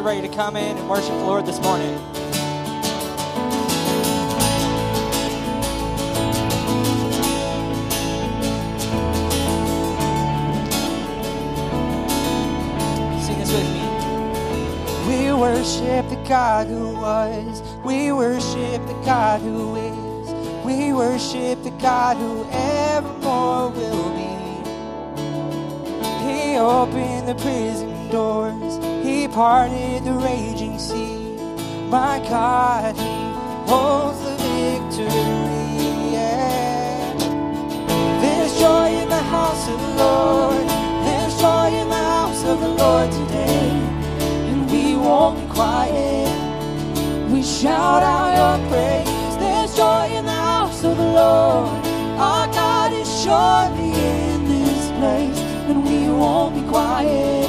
get ready to come in and worship the Lord this morning. Sing this with me. We worship the God who was. We worship the God who is. We worship the God who evermore will be. He opened the prison doors. He parted the raging sea. My God, He holds the victory. Yeah. There's joy in the house of the Lord. There's joy in the house of the Lord today. And we won't be quiet. We shout out Your praise. There's joy in the house of the Lord. Our God is surely in this place. And we won't be quiet.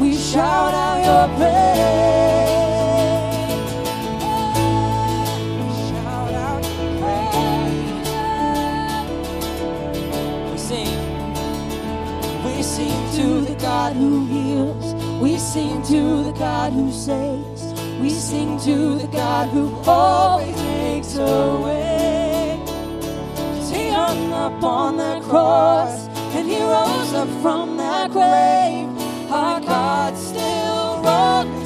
We shout out Your praise. We shout out Your praise. We sing to the God who heals. We sing to the God who saves. We sing to the God who always makes a way. 'Cause He hung up on the cross. And He rose up from that grave. Our God still rocks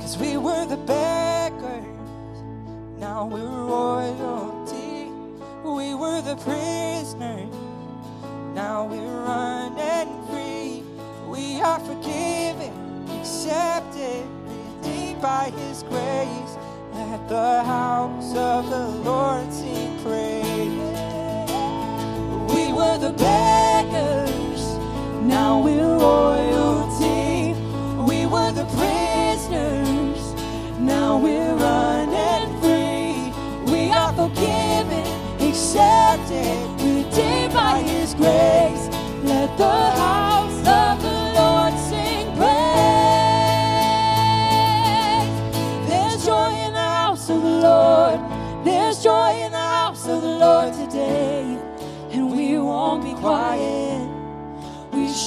'Cause we were the beggars, now we're royalty. We were the prisoners, now we're running free. We are forgiven, accepted, redeemed by His grace. Let the house of the Lord sing praise. We were the beggars, now we're royalty. We were the prisoners, now we're running free. We are forgiven, accepted, redeemed by His grace. Let the house of the Lord sing praise. There's joy in the house of the Lord. There's joy in the house of the Lord today. And we won't be quiet. We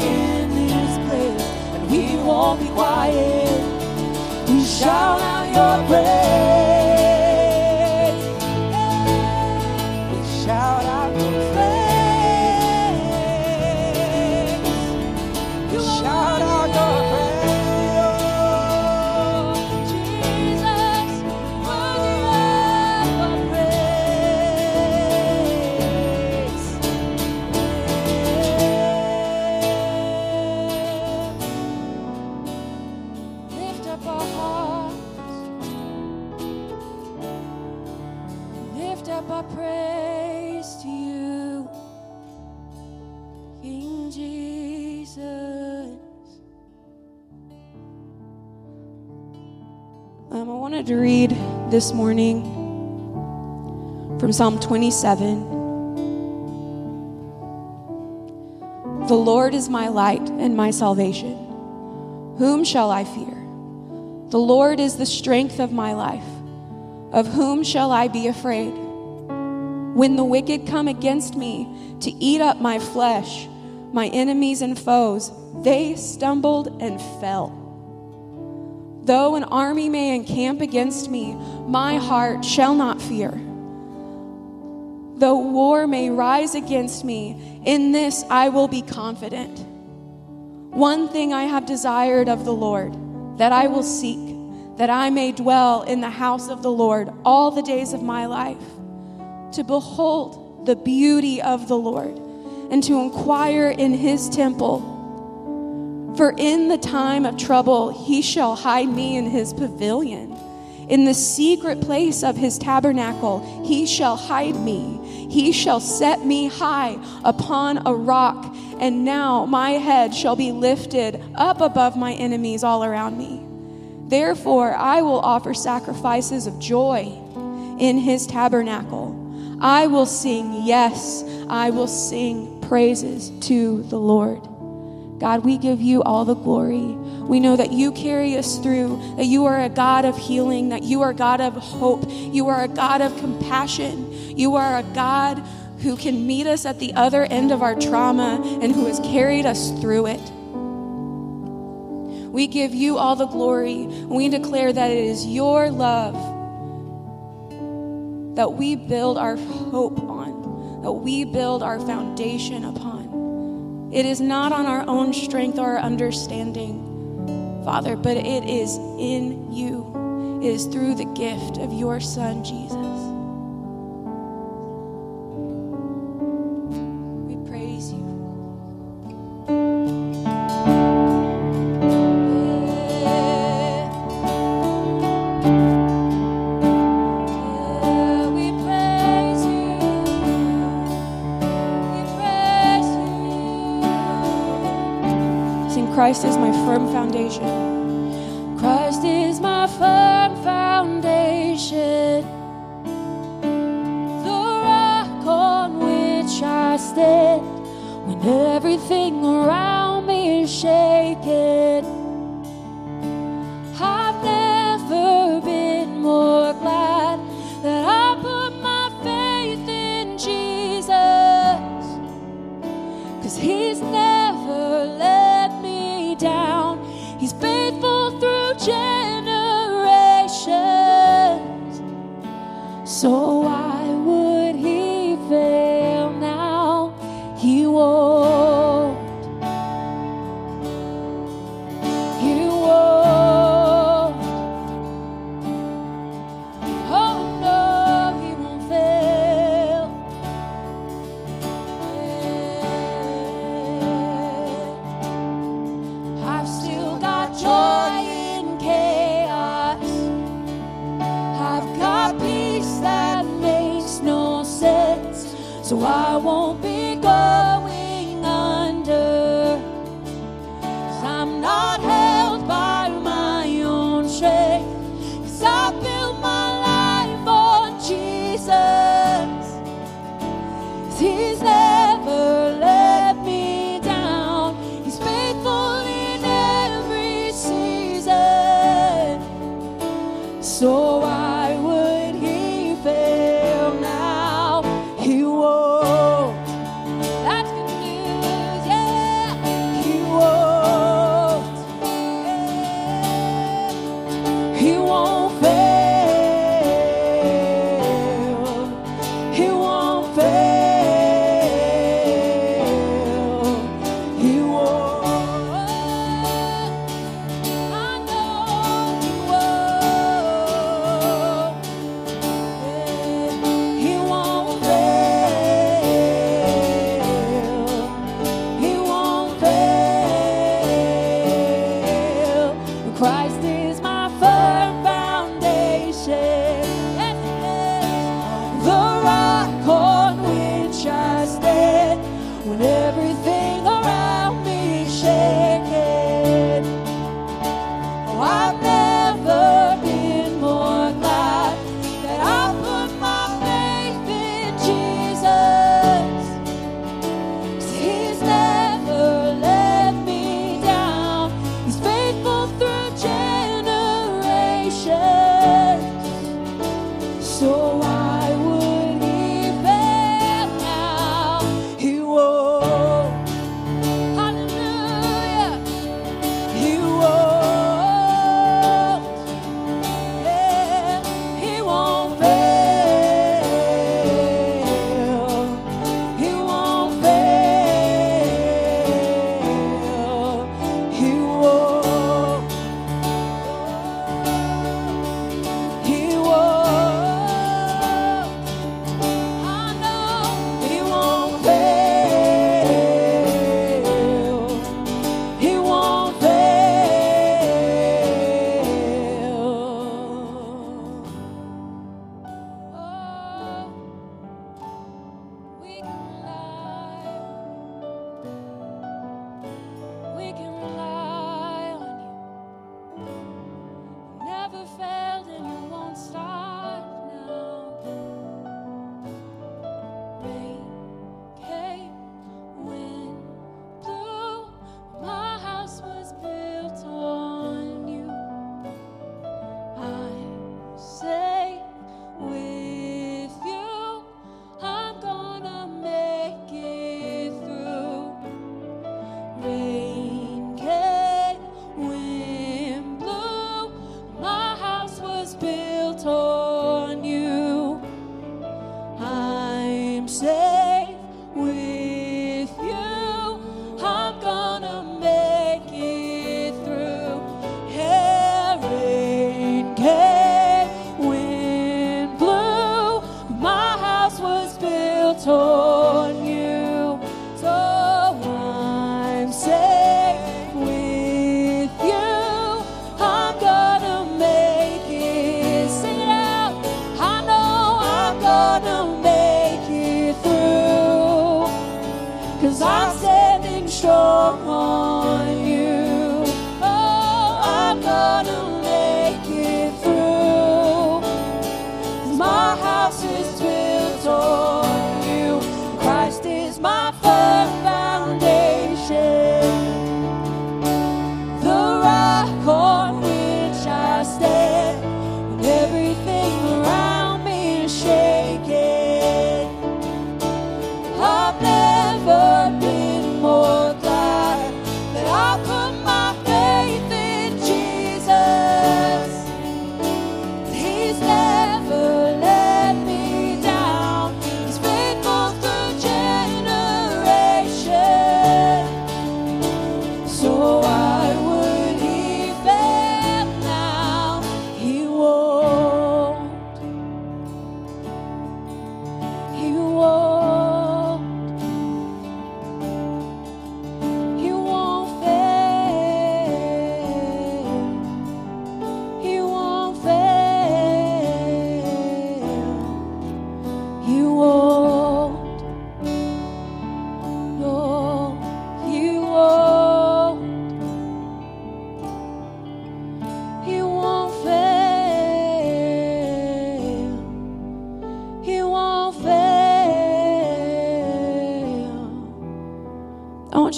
in this place, and we won't be quiet. We shout out Your praise. We shout out Your praise. We shout out Your praise. Jesus, worthy of our praise. Up our praise to You, King Jesus. I wanted to read this morning from Psalm 27. The Lord is my light and my salvation. Whom shall I fear? The Lord is the strength of my life. Of whom shall I be afraid? When the wicked come against me to eat up my flesh, my enemies and foes, they stumbled and fell. Though an army may encamp against me, my heart shall not fear. Though war may rise against me, in this I will be confident. One thing I have desired of the Lord, that I will seek, that I may dwell in the house of the Lord all the days of my life, to behold the beauty of the Lord and to inquire in his temple. For in the time of trouble, he shall hide me in his pavilion. In the secret place of his tabernacle, he shall hide me. He shall set me high upon a rock, and now my head shall be lifted up above my enemies all around me. Therefore, I will offer sacrifices of joy in his tabernacle. I will sing, yes, I will sing praises to the Lord. God, we give you all the glory. We know that you carry us through, that you are a God of healing, that you are a God of hope. You are a God of compassion. You are a God who can meet us at the other end of our trauma and who has carried us through it. We give you all the glory. We declare that it is your love that we build our hope on, that we build our foundation upon. It is not on our own strength or our understanding, Father, but it is in you. It is through the gift of your Son, Jesus. Christ is my firm foundation. Christ is my firm foundation, the rock on which I stand when everything around me is shaken. I've never been more glad that I put my faith in Jesus, 'cause he's never left down. He's faithful through generations. So why would he fail now? He won't. He won't. Oh no, he won't fail. I've still got joy in chaos. I've got peace that makes no sense. So I won't be going under, 'cause I'm not held by my own strength, 'cause I built my life on Jesus. 'Cause he's never let me down. He's faithful in every season. So why would he fail now? He won't. That's good news, yeah. He won't. He won't fail. He won't fail. He won't. I know he won't. He won't fail. He won't fail. Christ is my firm foundation. Yes, he is. The rock on which I stand when everything around me is shaken. Oh, I've never been more glad that I put my faith in Jesus. 'Cause he's never let me down. He's faithful through generations. So why would he fail now? He won't. Hallelujah. He won't. Yeah, he won't fail. He won't fail. He won't.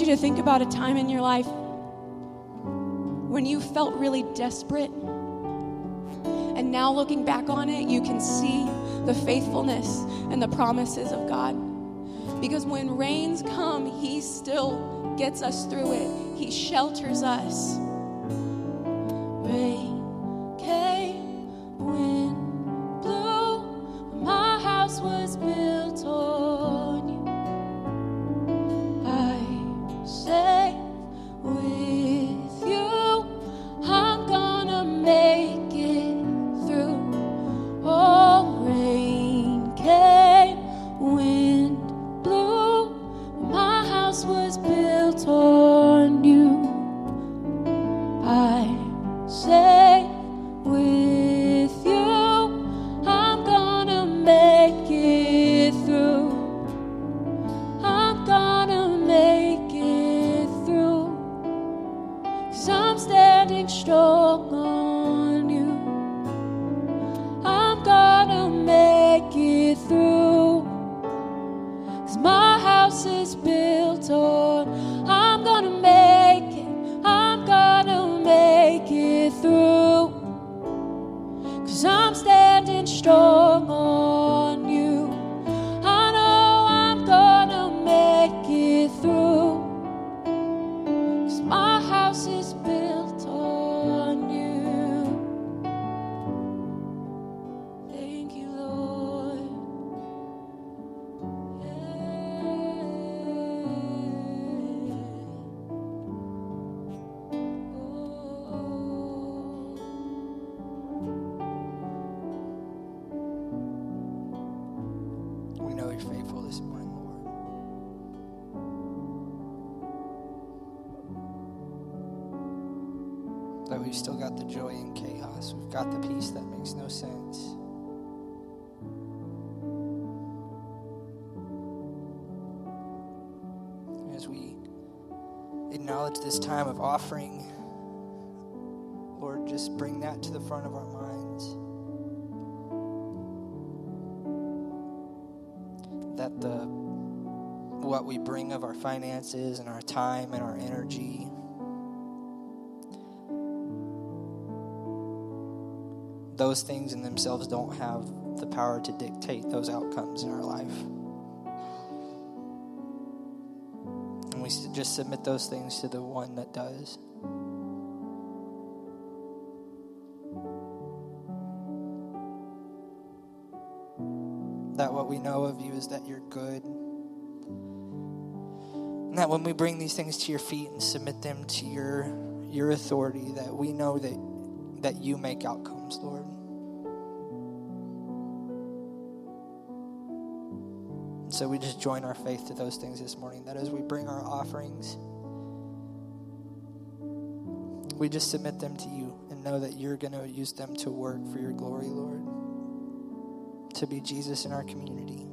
To think about a time in your life when you felt really desperate, and now looking back on it, you can see the faithfulness and the promises of God. Because when rains come, He still gets us through it. He shelters us. Rain came, wind blew, my house was built on You. We've still got the joy in chaos. We've got the peace that makes no sense. As we acknowledge this time of offering, Lord, just bring that to the front of our minds. That what we bring of our finances and our time and our energy, those things in themselves don't have the power to dictate those outcomes in our life. And we just submit those things to the one that does. That what we know of You is that You're good. And that when we bring these things to Your feet and submit them to your authority, that we know that You make outcomes, Lord. And so we just join our faith to those things this morning, that as we bring our offerings, we just submit them to You and know that You're going to use them to work for Your glory, Lord, to be Jesus in our community.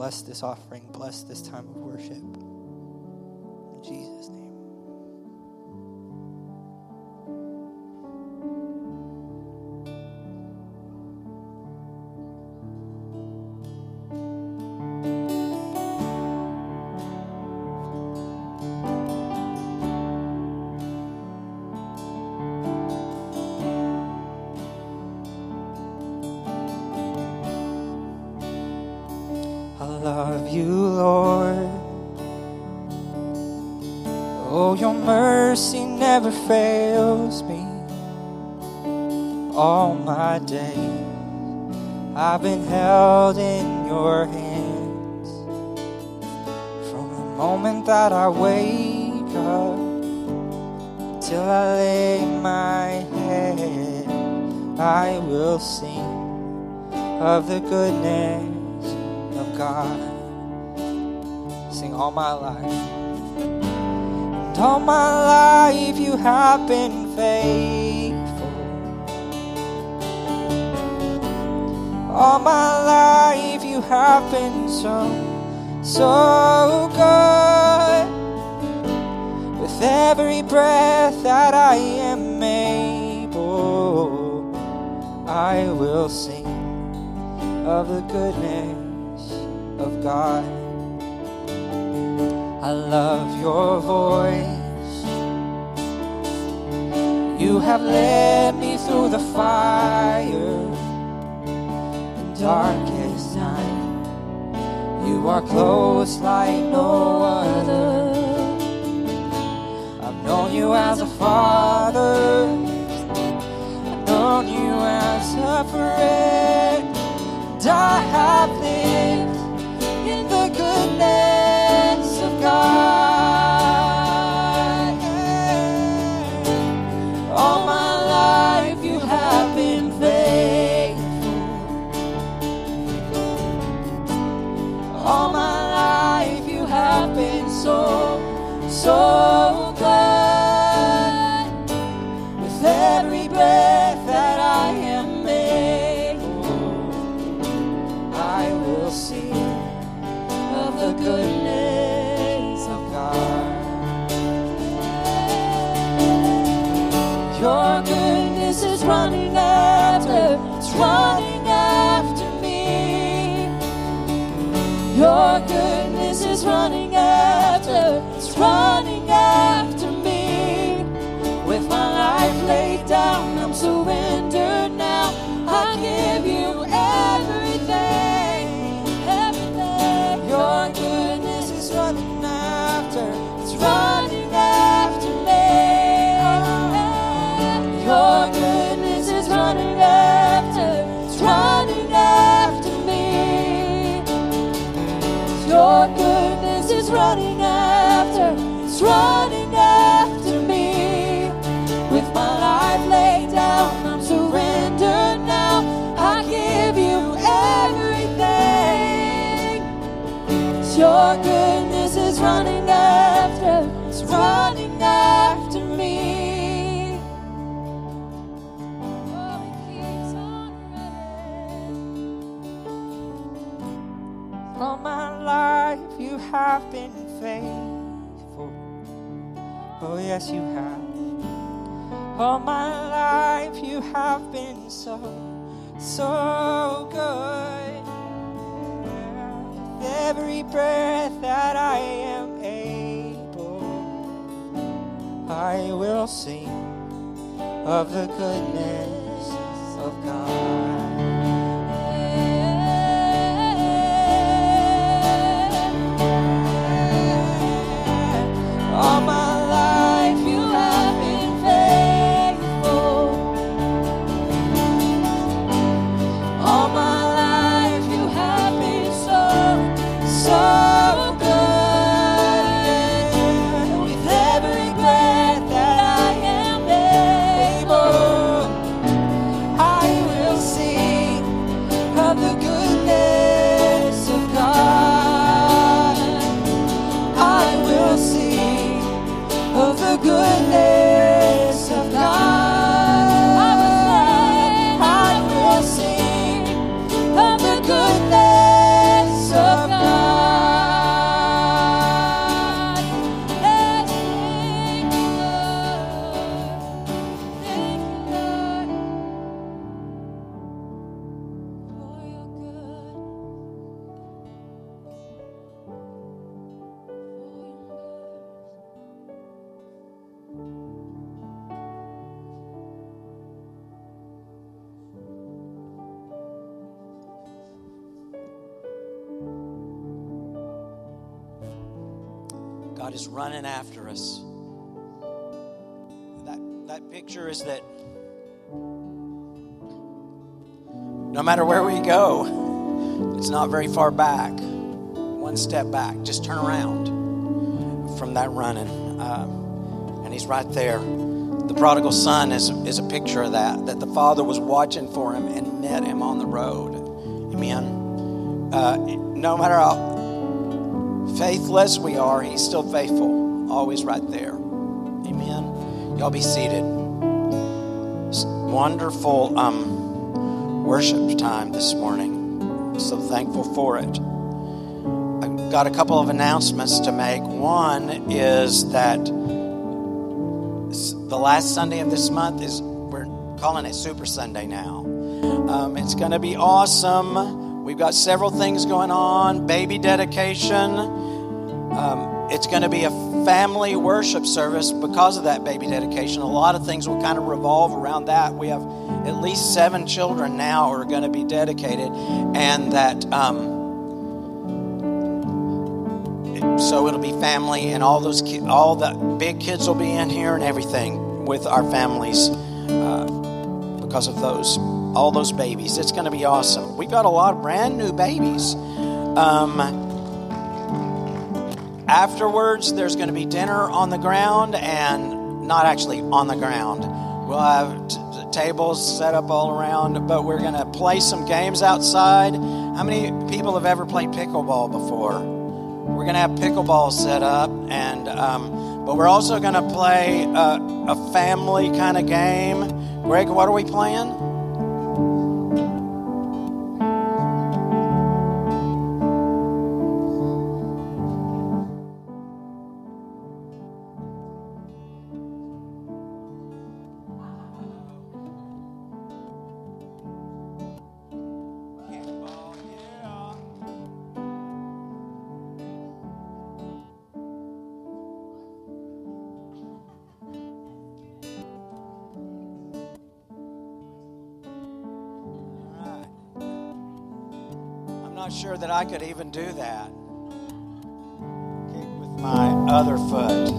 bless this offering, bless this time of worship. In Jesus' name. I've been held in your hands from the moment that I wake up till I lay my head. I will sing of the goodness of God, sing all my life. And all my life you have been faithful. All my life you have been so good. With every breath that I am able, I will sing of the goodness of God. I love your voice. You have led me through the fire. Darkest night, you are close like no other. I've known you as a father, I've known you as a friend, and I have lived in the goodness of God. All my life you have been faithful. All my life you have been so good. With every breath that I am able, I will sing of the goodness of God. Your goodness is running after, it's running after. Your goodness is running after, it's running after me. With my life laid down, I'm surrendered now. I give you everything. Your goodness is running after, it's running after me. Your goodness is running after, it's running after me. Your goodness is running after, it's running after me. With my life laid down, I'm surrendered now. I give you everything. Your goodness is running after, it's running after me. Oh, it keeps on running. Oh, my life, you have been faithful. Oh, yes, you have. All my life, you have been so good. With every breath that I am able, I will sing of the goodness of God. All my life you have been faithful. All my life you have been so good. With every breath that I am able, God is running after us. That picture is that no matter where we go, it's not very far back. One step back. Just turn around from that running. And he's right there. The prodigal son is a picture of that the father was watching for him and met him on the road. Amen. No matter how faithless we are, he's still faithful. Always right there. Amen. Y'all be seated. Wonderful worship time this morning. So thankful for it. I've got a couple of announcements to make. One is that the last Sunday of this month we're calling it Super Sunday now. It's going to be awesome. We've got several things going on. Baby dedication. It's going to be a family worship service because of that baby dedication. A lot of things will kind of revolve around that. We have at least 7 children now who are going to be dedicated. And that... So it'll be family, and all the big kids will be in here and everything with our families because of all those babies. It's going to be awesome. We've got a lot of brand new babies. Afterwards, there's going to be dinner on the ground, and not actually on the ground. We'll have tables set up all around, but we're going to play some games outside. How many people have ever played pickleball before? We're going to have pickleball set up, and but we're also going to play a family kind of game. Greg, what are we playing? Sure that I could even do that. Kick with my other foot.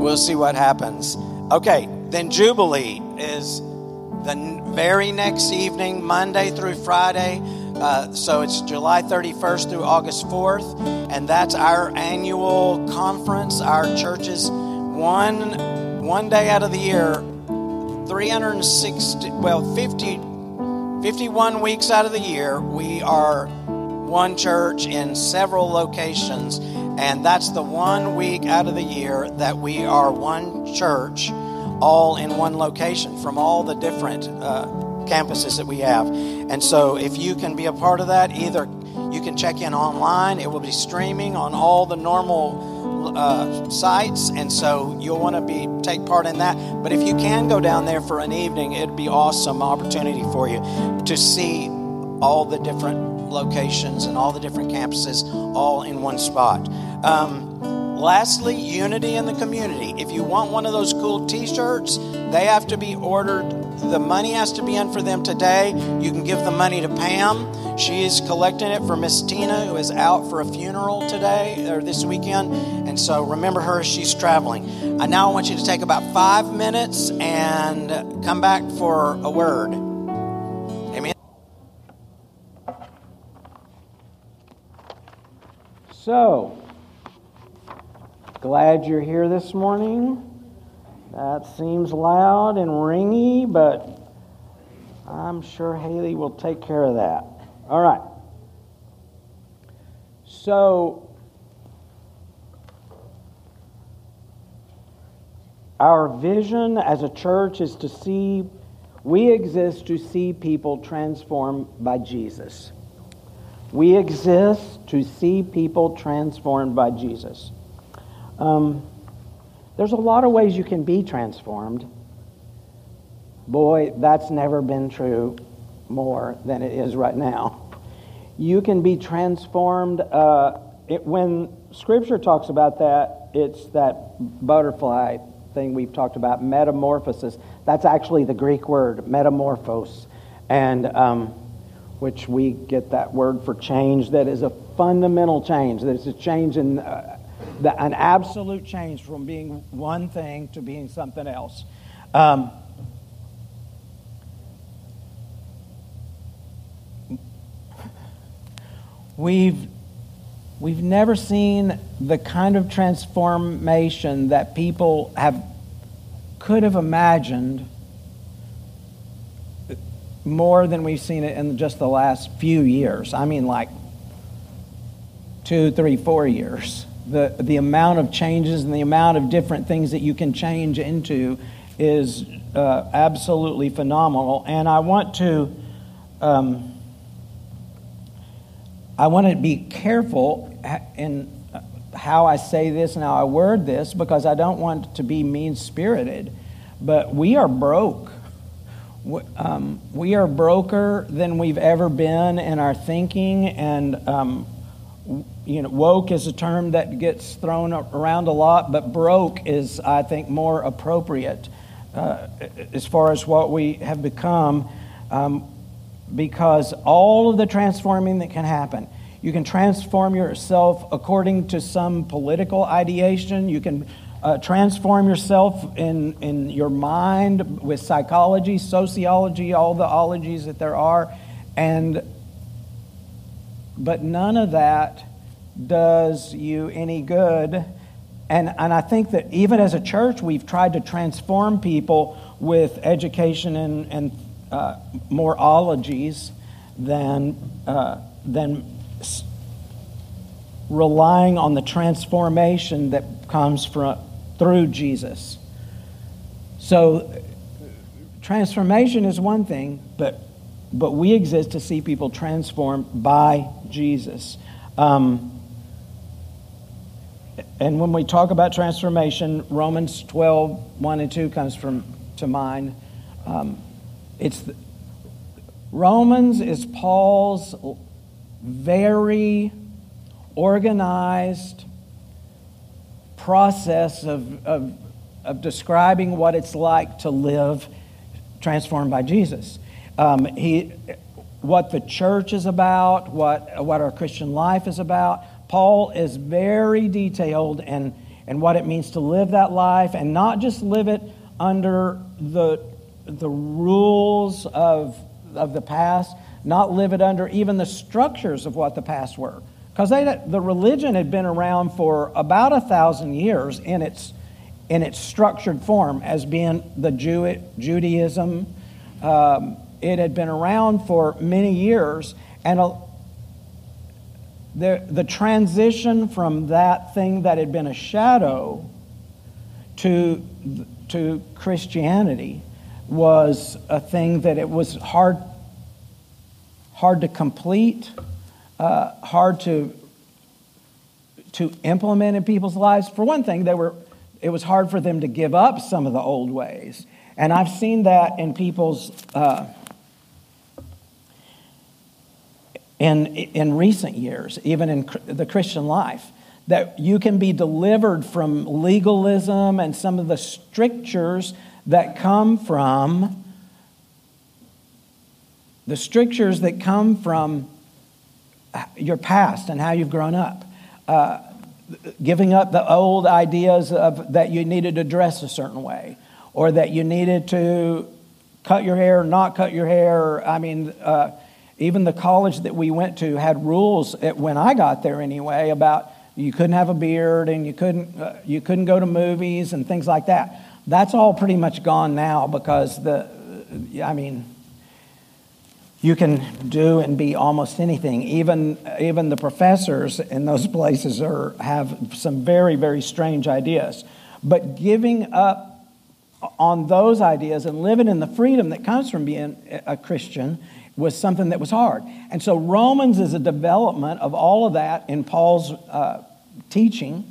We'll see what happens. Okay, then Jubilee is the very next evening, Monday through Friday. So it's July 31st through August 4th, and that's our annual conference. Our churches one day out of the year, 50. 51 weeks out of the year, we are one church in several locations, and that's the one week out of the year that we are one church, all in one location from all the different campuses that we have. And so if you can be a part of that, either you can check in online. It will be streaming on all the normal sites, and so you'll want to take part in that. But if you can go down there for an evening, it'd be awesome opportunity for you to see all the different locations and all the different campuses all in one spot. Lastly, unity in the community. If you want one of those cool t-shirts, they have to be ordered. The money has to be in for them today. You can give the money to Pam. She is collecting it for Miss Tina, who is out for a funeral today or this weekend. And so remember her as she's traveling. And now I want you to take about 5 minutes and come back for a word. Amen. So, glad you're here this morning. That seems loud and ringy, but I'm sure Haley will take care of that. All right. So, our vision as a church is we exist to see people transformed by Jesus. We exist to see people transformed by Jesus. There's a lot of ways you can be transformed. Boy, that's never been true more than it is right now. You can be transformed. When Scripture talks about that, it's that butterfly thing we've talked about, metamorphosis. That's actually the Greek word, metamorphos, and which we get that word for change that is a fundamental change. There's a change in an absolute change from being one thing to being something else. We've never seen the kind of transformation that people could have imagined more than we've seen it in just the last few years. I mean, like 2, 3, 4 years. The amount of changes and the amount of different things that you can change into is absolutely phenomenal. And I want to be careful in how I say this and how I word this, because I don't want to be mean-spirited, but we are broke. We are broker than we've ever been in our thinking, and woke is a term that gets thrown around a lot, but broke is, I think, more appropriate as far as what we have become, because all of the transforming that can happen. You can transform yourself according to some political ideation. You can transform yourself in your mind with psychology, sociology, all the ologies that there are, but none of that does you any good. And I think that even as a church, we've tried to transform people with education and more ologies than relying on the transformation that comes through Jesus. So transformation is one thing, but we exist to see people transformed by Jesus. And when we talk about transformation, Romans 12, 1 and 2 comes to mind. Romans is Paul's very organized process of describing what it's like to live transformed by Jesus. What the church is about, what our Christian life is about. Paul is very detailed in what it means to live that life, and not just live it under the rules of the past, not live it under even the structures of what the past were. Because the religion had been around for about 1,000 years in its structured form as being the Judaism. It had been around for many years, and the transition from that thing that had been a shadow to Christianity was a thing that it was hard to complete. Hard to implement in people's lives. For one thing, it was hard for them to give up some of the old ways, and I've seen that in people's in recent years, even in the Christian life, that you can be delivered from legalism and some of the strictures that come from your past and how you've grown up, giving up the old ideas of that you needed to dress a certain way, or that you needed to cut your hair or not cut your hair. I mean, even the college that we went to had rules when I got there anyway about you couldn't have a beard and you couldn't go to movies and things like that. That's all pretty much gone now because you can do and be almost anything. Even the professors in those places have some very, very strange ideas. But giving up on those ideas and living in the freedom that comes from being a Christian was something that was hard. And so Romans is a development of all of that in Paul's teaching.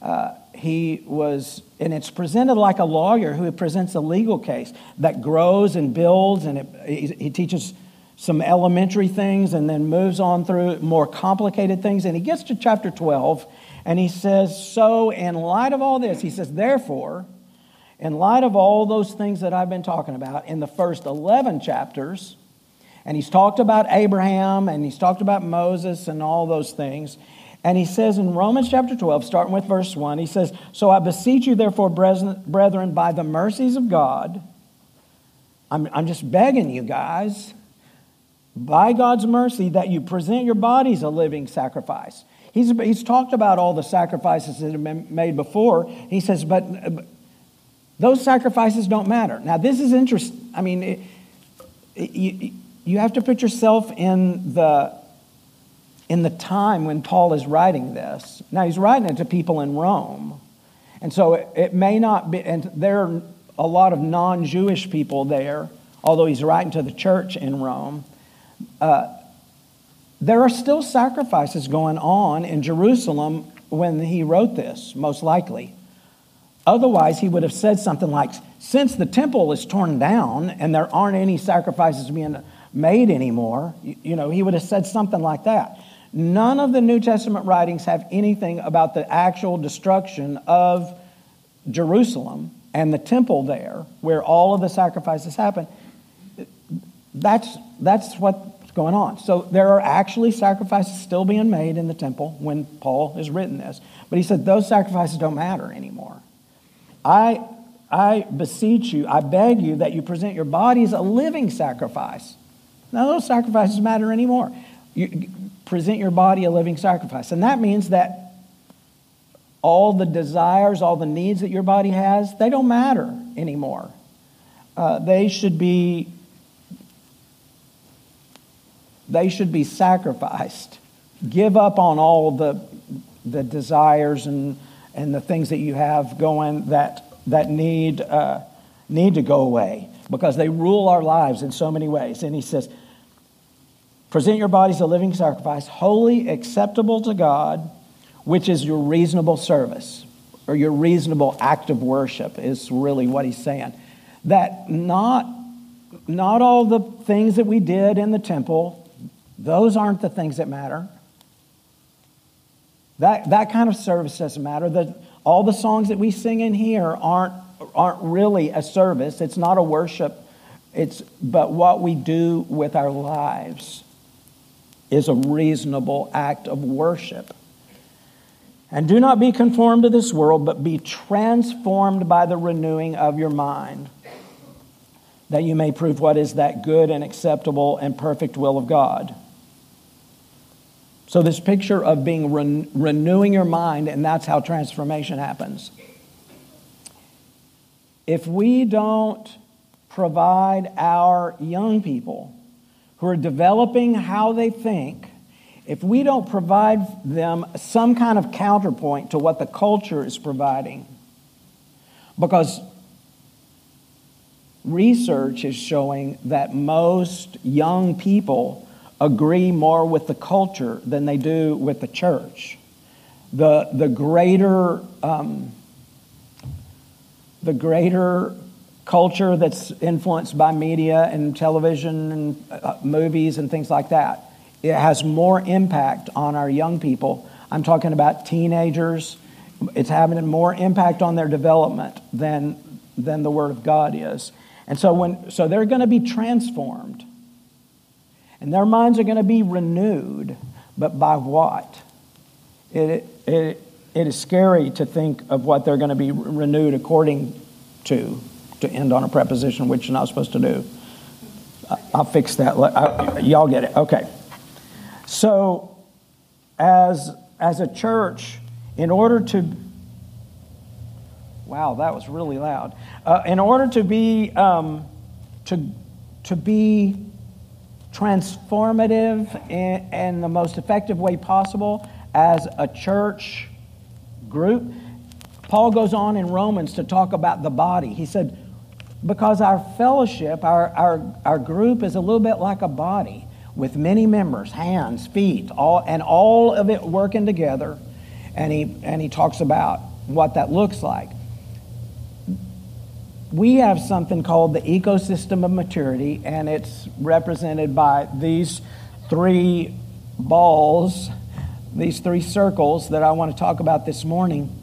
And it's presented like a lawyer who presents a legal case that grows and builds, and he teaches some elementary things and then moves on through more complicated things. And he gets to chapter 12, and he says, so in light of all this, he says, therefore, in light of all those things that I've been talking about in the first 11 chapters, And he's talked about Abraham, and he's talked about Moses and all those things. And he says in Romans chapter 12, starting with verse 1, he says, "So I beseech you, therefore, brethren, by the mercies of God," I'm just begging you guys, by God's mercy, that you present your bodies a living sacrifice. He's talked about all the sacrifices that have been made before. He says, but those sacrifices don't matter. Now, this is interesting. I mean, you have to put yourself in the time when Paul is writing this. Now, he's writing it to people in Rome. And so it may not be, and there are a lot of non-Jewish people there, although he's writing to the church in Rome. There are still sacrifices going on in Jerusalem when he wrote this, most likely. Otherwise, he would have said something like, since the temple is torn down and there aren't any sacrifices being made anymore, he would have said something like that. None of the New Testament writings have anything about the actual destruction of Jerusalem and the temple there, where all of the sacrifices happen. That's what's going on. So there are actually sacrifices still being made in the temple when Paul has written this. But he said those sacrifices don't matter anymore. I beseech you, I beg you that you present your bodies a living sacrifice. None of those sacrifices matter anymore. You present your body a living sacrifice. And that means that all the desires, all the needs that your body has, they don't matter anymore. They should be sacrificed. Give up on all the desires and the things that you have going that need to go away, because they rule our lives in so many ways. And he says, present your bodies a living sacrifice, holy, acceptable to God, which is your reasonable service, or your reasonable act of worship is really what he's saying. That not all the things that we did in the temple, those aren't the things that matter. That kind of service doesn't matter. All the songs that we sing in here aren't really a service. It's not a worship. But what we do with our lives is a reasonable act of worship. And do not be conformed to this world, but be transformed by the renewing of your mind, that you may prove what is that good and acceptable and perfect will of God. So this picture of being renewing your mind, and that's how transformation happens. If we don't provide our young people who are developing how they think, if we don't provide them some kind of counterpoint to what the culture is providing, because research is showing that most young people agree more with the culture than they do with the church. The greater culture that's influenced by media and television and movies and things like that, it has more impact on our young people. I'm talking about teenagers. It's having more impact on their development than the Word of God is. And so they're going to be transformed. And their minds are going to be renewed, but by what? It is scary to think of what they're going to be renewed according to end on a preposition, which you're not supposed to do. I'll fix that. Y'all get it. Okay. So, as a church, wow, that was really loud. In order to be transformative and the most effective way possible as a church group, Paul goes on in Romans to talk about the body. He said, because our fellowship, our group is a little bit like a body with many members, hands, feet, all of it working together. And he talks about what that looks like. We have something called the ecosystem of maturity, and it's represented by these three balls, these three circles that I want to talk about this morning,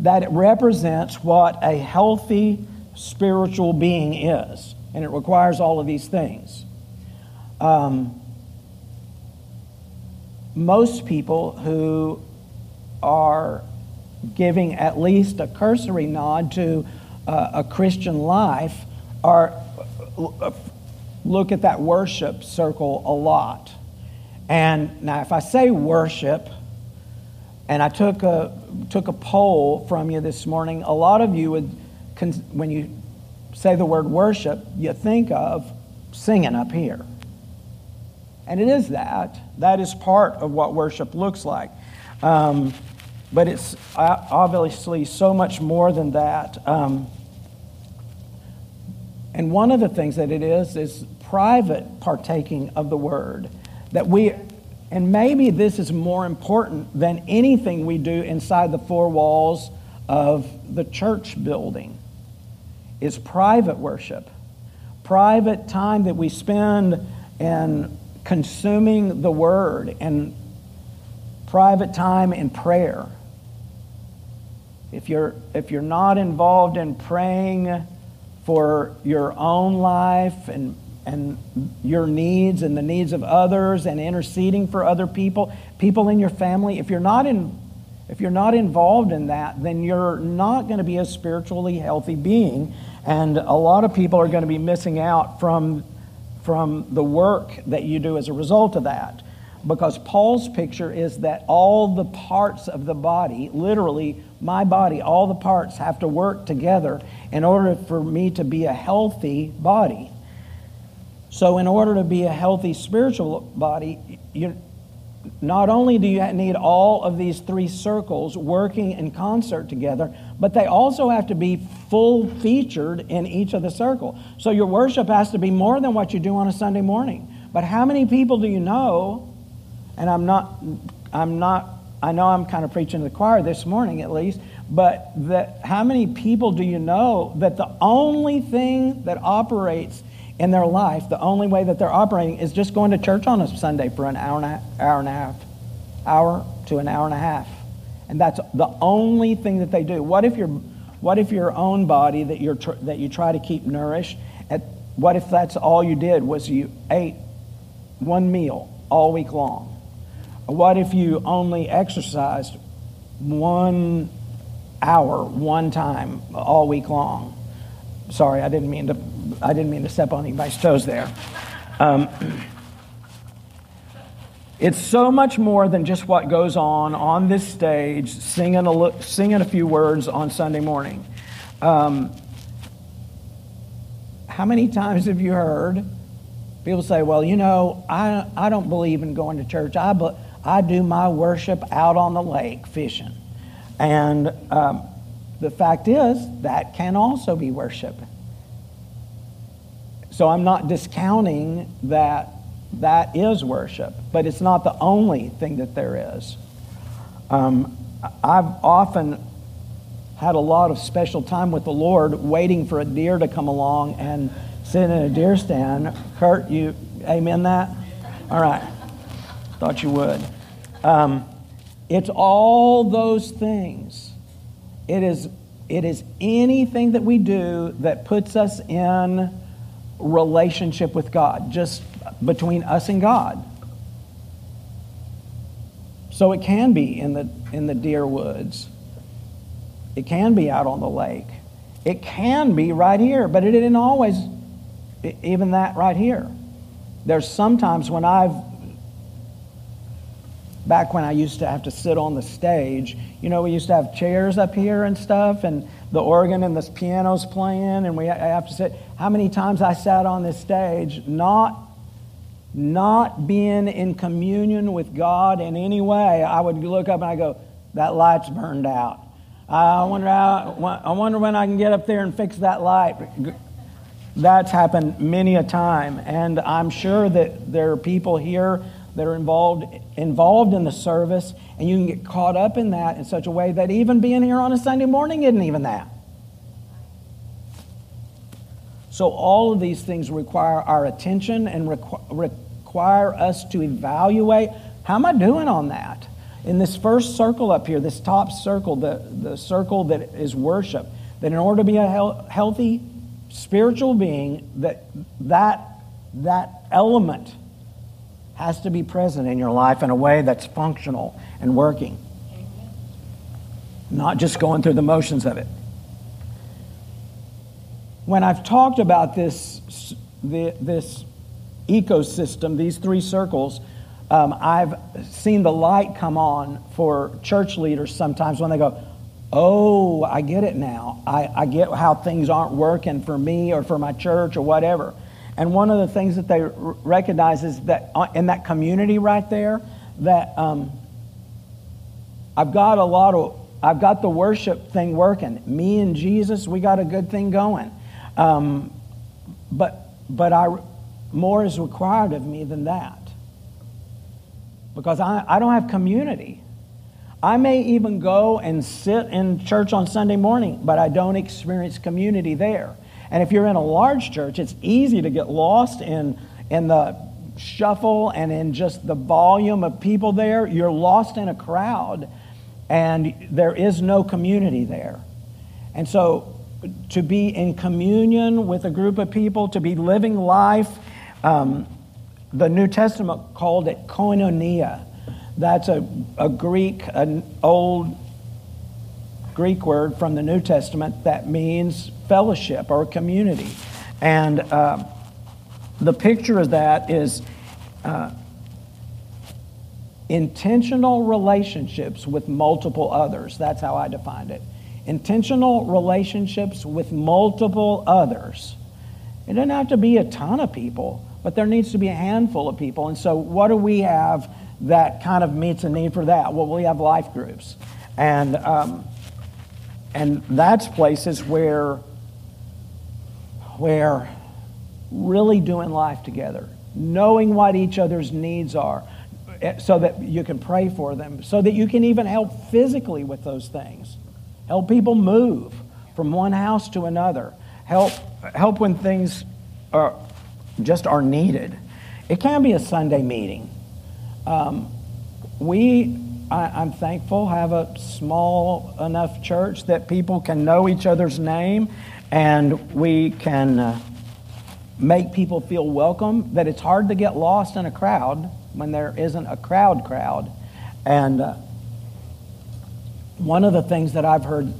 that it represents what a healthy spiritual being is, and it requires all of these things. Most people who are giving at least a cursory nod to a Christian life are look at that worship circle a lot. And now, if I say worship, and I took a poll from you this morning, a lot of you would, when you say the word worship, you think of singing up here. And it is that. That is part of what worship looks like. But it's obviously so much more than that. And one of the things that it is private partaking of the word. That we, and maybe this is more important than anything we do inside the four walls of the church building, is private worship. Private time that we spend in consuming the word and private time in prayer. If you're not involved in praying for your own life and your needs and the needs of others and interceding for other people in your family, if you're not involved in that, then you're not going to be a spiritually healthy being, and a lot of people are going to be missing out from the work that you do as a result of that. Because Paul's picture is that all the parts of the body, literally my body, all the parts have to work together in order for me to be a healthy body. So in order to be a healthy spiritual body, not only do you need all of these three circles working in concert together, but they also have to be full-featured in each of the circles. So your worship has to be more than what you do on a Sunday morning. But how many people do you know, and I know I'm kind of preaching to the choir this morning at least, but how many people do you know that the only thing that operates in their life, the only way that they're operating is just going to church on a Sunday for an hour to an hour and a half. And that's the only thing that they do. What if your own body that you try to keep nourished, what if that's all you did was you ate one meal all week long? What if you only exercised 1 hour, one time all week long? Sorry, I didn't mean to step on anybody's toes there. It's so much more than just what goes on this stage, singing a few words on Sunday morning. How many times have you heard people say, well, you know, I don't believe in going to church. I do my worship out on the lake fishing. And the fact is, that can also be worship. So I'm not discounting that that is worship, but it's not the only thing that there is. I've often had a lot of special time with the Lord waiting for a deer to come along and sit in a deer stand. Kurt, you amen that? All right. Thought you would. It's all those things. It is anything that we do that puts us in relationship with God, just between us and God. So it can be in the deer woods. It can be out on the lake. It can be right here, but it didn't always even that right here. There's sometimes when back when I used to have to sit on the stage, you know, we used to have chairs up here and stuff, and the organ and the piano's playing, and we have to sit. How many times I sat on this stage not being in communion with God in any way, I would look up and I go, that light's burned out. I wonder when I can get up there and fix that light. That's happened many a time, and I'm sure that there are people here that are involved in the service, and you can get caught up in that in such a way that even being here on a Sunday morning isn't even that. So all of these things require our attention and require us to evaluate, how am I doing on that? In this first circle up here, this top circle, the circle that is worship, that in order to be a healthy spiritual being, that element has to be present in your life in a way that's functional and working. Not just going through the motions of it. When I've talked about this ecosystem, these three circles, I've seen the light come on for church leaders sometimes when they go, oh, I get it now. I get how things aren't working for me or for my church or whatever. And one of the things that they recognize is that in that community right there, that I've got the worship thing working. Me and Jesus, we got a good thing going. But more is required of me than that. Because I don't have community. I may even go and sit in church on Sunday morning, but I don't experience community there. And if you're in a large church, it's easy to get lost in the shuffle and in just the volume of people there. You're lost in a crowd, and there is no community there. And so to be in communion with a group of people, to be living life, the New Testament called it koinonia. That's an old Greek word from the New Testament that means fellowship or community. And the picture of that is intentional relationships with multiple others. That's how I defined it. Intentional relationships with multiple others. It doesn't have to be a ton of people, but there needs to be a handful of people. And so what do we have that kind of meets a need for that? Well, we have life groups. And that's places where really doing life together, knowing what each other's needs are, so that you can pray for them, so that you can even help physically with those things. Help people move from one house to another. Help when things are needed. It can be a Sunday meeting. I'm thankful, have a small enough church that people can know each other's name, and we can make people feel welcome, that it's hard to get lost in a crowd when there isn't a crowd. And one of the things that I've heard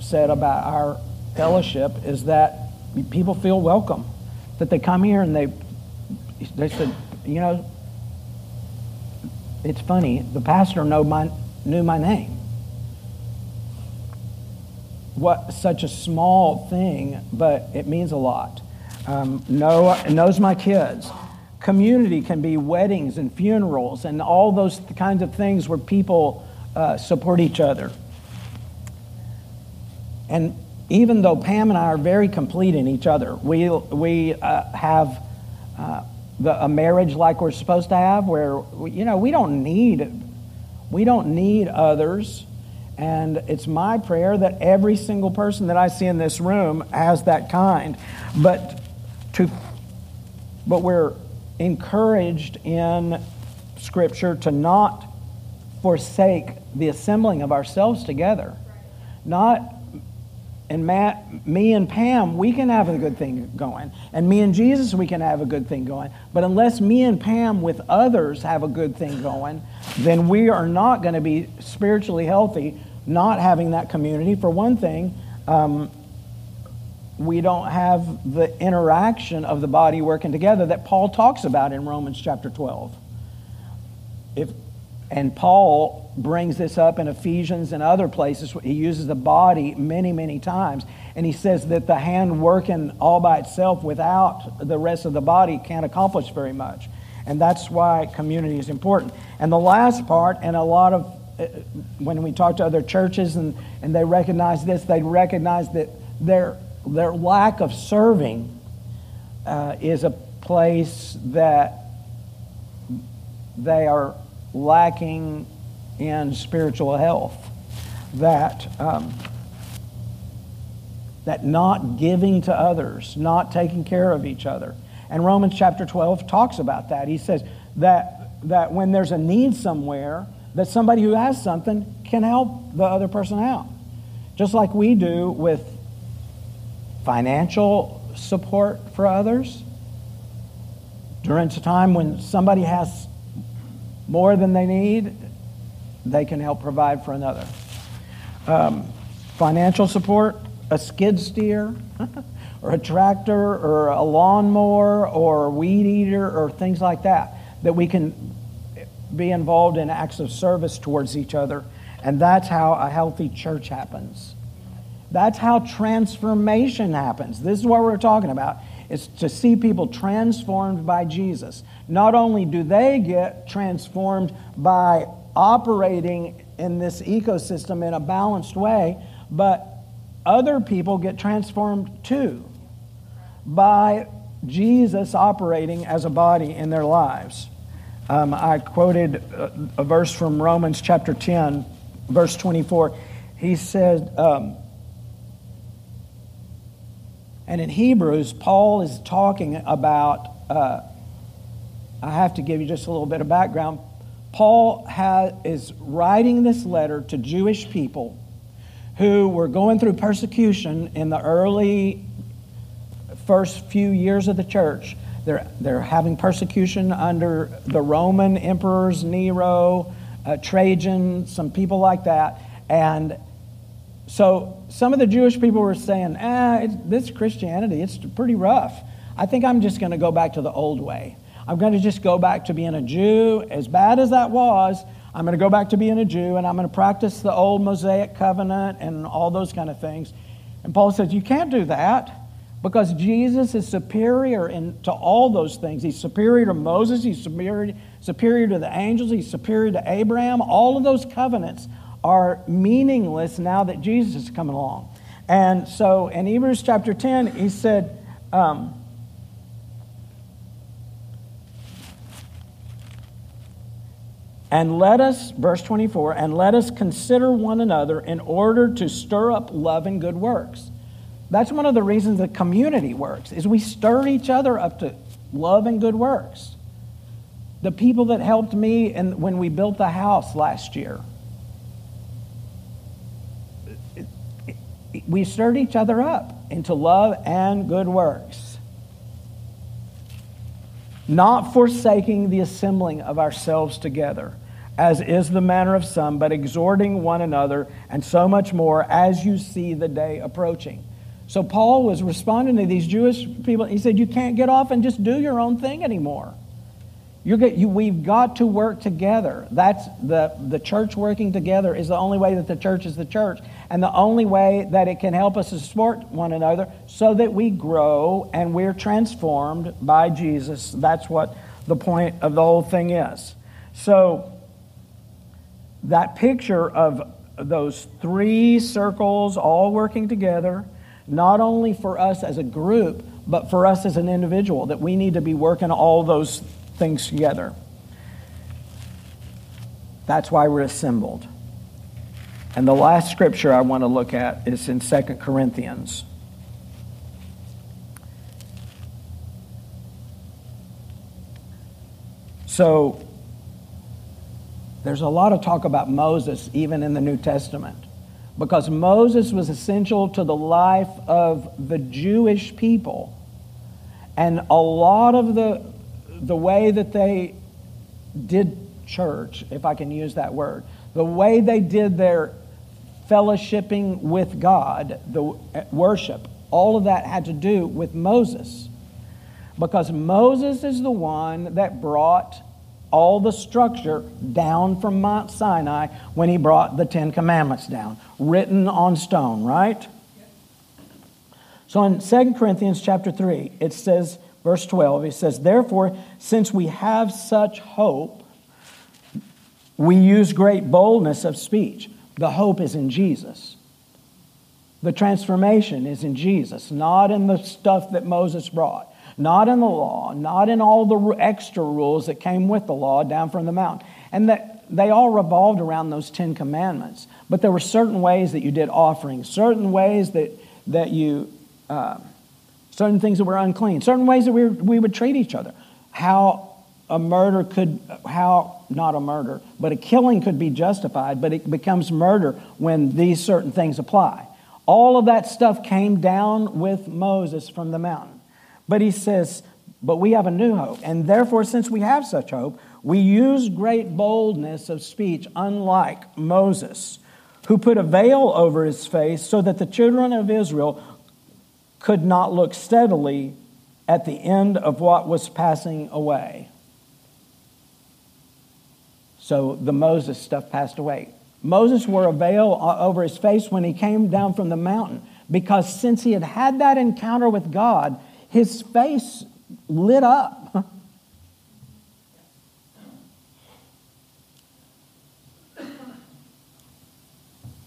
said about our fellowship is that people feel welcome, that they come here and they said, you know, it's funny, the pastor knew my name. What such a small thing, but it means a lot. Knows my kids. Community can be weddings and funerals and all those kinds of things where people support each other. And even though Pam and I are very complete in each other, we have a marriage like we're supposed to have, where we don't need others. And it's my prayer that every single person that I see in this room has that kind. But we're encouraged in Scripture to not forsake the assembling of ourselves together. Not. And Matt, me and Pam, we can have a good thing going. And me and Jesus, we can have a good thing going. But unless me and Pam with others have a good thing going, then we are not going to be spiritually healthy, not having that community. For one thing, we don't have the interaction of the body working together that Paul talks about in Romans chapter 12. And Paul brings this up in Ephesians and other places. He uses the body many, many times. And he says that the hand working all by itself without the rest of the body can't accomplish very much. And that's why community is important. And the last part, and a lot of, when we talk to other churches and they recognize this, they recognize that their lack of serving is a place that they are lacking in spiritual health, that not giving to others, not taking care of each other. And Romans chapter 12 talks about that. He says that when there's a need somewhere, that somebody who has something can help the other person out. Just like we do with financial support for others, During a time when somebody has more than they need, they can help provide for another. Financial support, a skid steer, or a tractor, or a lawnmower, or a weed eater, or things like that, that we can be involved in acts of service towards each other. And that's how a healthy church happens. That's how transformation happens. This is what we're talking about. It's to see people transformed by Jesus. Not only do they get transformed by operating in this ecosystem in a balanced way, but other people get transformed too by Jesus operating as a body in their lives. I quoted a verse from Romans chapter 10, verse 24. He said, and in Hebrews, Paul is talking about, I have to give you just a little bit of background. Paul is writing this letter to Jewish people who were going through persecution in the early first few years of the church. They're having persecution under the Roman emperors, Nero, Trajan, some people like that. And so some of the Jewish people were saying, this Christianity, it's pretty rough. I think I'm just going to go back to the old way. I'm going to just go back to being a Jew. As bad as that was, I'm going to go back to being a Jew, and I'm going to practice the old Mosaic covenant and all those kind of things. And Paul says, you can't do that. Because Jesus is superior to all those things. He's superior to Moses. He's superior to the angels. He's superior to Abraham. All of those covenants are meaningless now that Jesus is coming along. And so in Hebrews chapter 10, he said, and let us, verse 24, and let us consider one another in order to stir up love and good works. That's one of the reasons the community works, is we stir each other up to love and good works. The people that helped me when we built the house last year, we stirred each other up into love and good works. Not forsaking the assembling of ourselves together, as is the manner of some, but exhorting one another, and so much more as you see the day approaching. So Paul was responding to these Jewish people. He said, you can't get off and just do your own thing anymore. We've got to work together. That's the church working together is the only way that the church is the church. And the only way that it can help us to support one another so that we grow and we're transformed by Jesus. That's what the point of the whole thing is. So that picture of those three circles all working together, not only for us as a group, but for us as an individual, that we need to be working all those things together. That's why we're assembled. And the last scripture I want to look at is in 2 Corinthians. So, there's a lot of talk about Moses, even in the New Testament. Because Moses was essential to the life of the Jewish people. And a lot of the way that they did church, if I can use that word, the way they did their fellowshipping with God, the worship, all of that had to do with Moses. Because Moses is the one that brought all the structure down from Mount Sinai when he brought the Ten Commandments down, written on stone, right? So in 2 Corinthians chapter 3, it says, verse 12, it says, therefore, since we have such hope, we use great boldness of speech. The hope is in Jesus. The transformation is in Jesus, not in the stuff that Moses brought. Not in the law, not in all the extra rules that came with the law down from the mountain. And that they all revolved around those 10 commandments. But there were certain ways that you did offerings, certain ways that you, certain things that were unclean, certain ways that we would treat each other. Not a murder, but a killing could be justified, but it becomes murder when these certain things apply. All of that stuff came down with Moses from the mountain. But he says, But we have a new hope. And therefore, since we have such hope, we use great boldness of speech, unlike Moses, who put a veil over his face so that the children of Israel could not look steadily at the end of what was passing away. So the Moses stuff passed away. Moses wore a veil over his face when he came down from the mountain, because since he had had that encounter with God, his face lit up.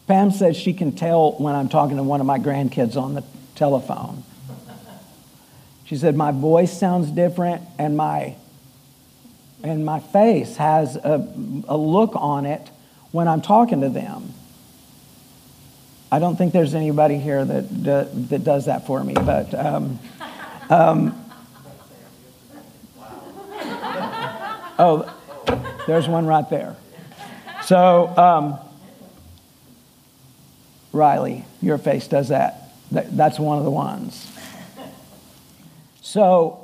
Pam says she can tell when I'm talking to one of my grandkids on the telephone. She said, my voice sounds different, and my face has a look on it when I'm talking to them. I don't think there's anybody here that does that for me, but oh, there's one right there. So, Riley, your face does that. That's one of the ones. So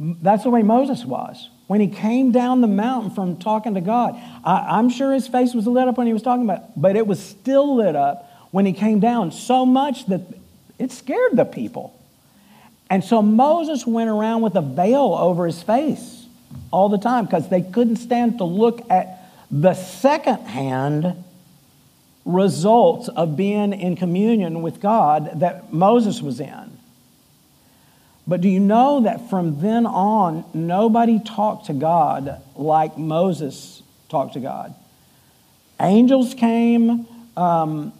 that's the way Moses was when he came down the mountain from talking to God. I'm sure his face was lit up when he was talking about it, but it was still lit up when he came down, so much that it scared the people. And so Moses went around with a veil over his face all the time because they couldn't stand to look at the second-hand results of being in communion with God that Moses was in. But do you know that from then on, nobody talked to God like Moses talked to God? Angels came, and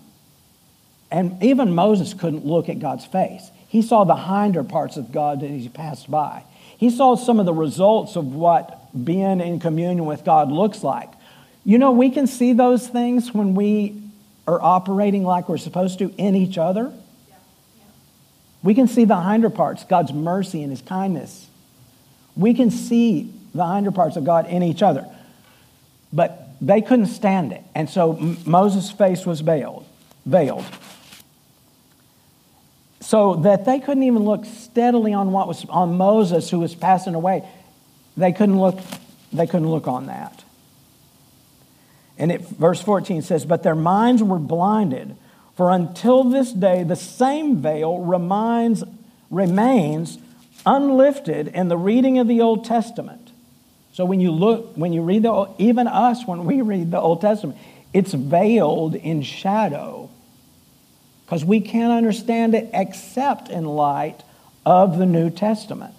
even Moses couldn't look at God's face. He saw the hinder parts of God that he passed by. He saw some of the results of what being in communion with God looks like. You know, we can see those things when we are operating like we're supposed to in each other. We can see the hinder parts, God's mercy and his kindness. We can see the hinder parts of God in each other. But they couldn't stand it. And so Moses' face was veiled. So that they couldn't even look steadily on what was on Moses who was passing away. They couldn't look on that. And verse 14 says, but their minds were blinded. For until this day, the same veil remains unlifted in the reading of the Old Testament. So when we read the Old Testament, it's veiled in shadow because we can't understand it except in light of the New Testament.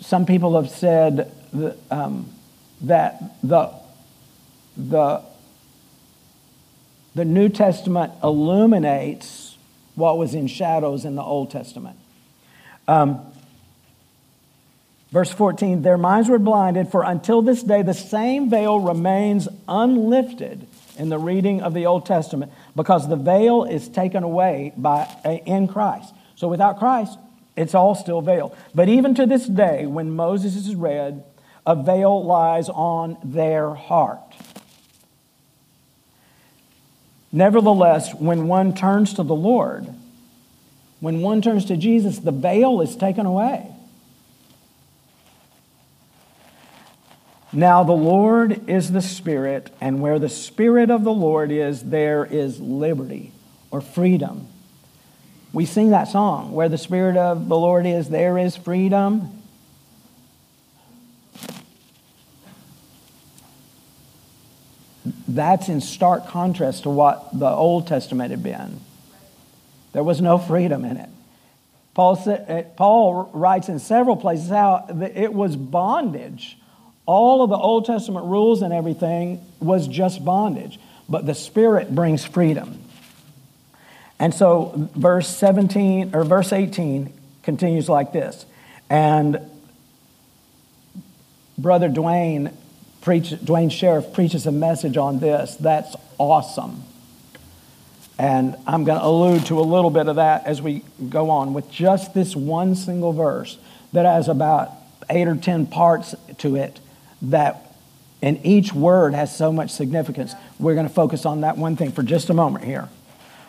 Some people have said that the New Testament illuminates what was in shadows in the Old Testament. Verse 14, their minds were blinded, for until this day the same veil remains unlifted in the reading of the Old Testament, because the veil is taken away in Christ. So without Christ, it's all still veiled. But even to this day, when Moses is read, a veil lies on their heart. Nevertheless, when one turns to the Lord, when one turns to Jesus, the veil is taken away. Now the Lord is the Spirit, and where the Spirit of the Lord is, there is liberty or freedom. We sing that song, where the Spirit of the Lord is, there is freedom. That's in stark contrast to what the Old Testament had been. There was no freedom in it. Paul writes in several places how it was bondage. All of the Old Testament rules and everything was just bondage. But the Spirit brings freedom. And so verse 18 continues like this. And Brother Dwayne Sheriff preaches a message on this. That's awesome. And I'm going to allude to a little bit of that as we go on with just this one single verse that has about 8 or 10 parts to it, that in each word has so much significance. We're going to focus on that one thing for just a moment here.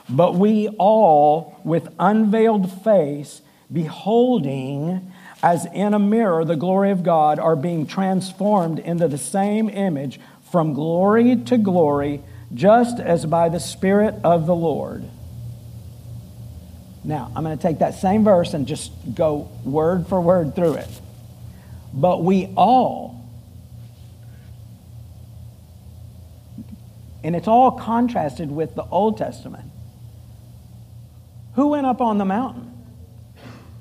But we all, with unveiled face, beholding as in a mirror the glory of God, are being transformed into the same image from glory to glory, just as by the Spirit of the Lord. Now, I'm going to take that same verse and just go word for word through it. But we all, and it's all contrasted with the Old Testament. Who went up on the mountain?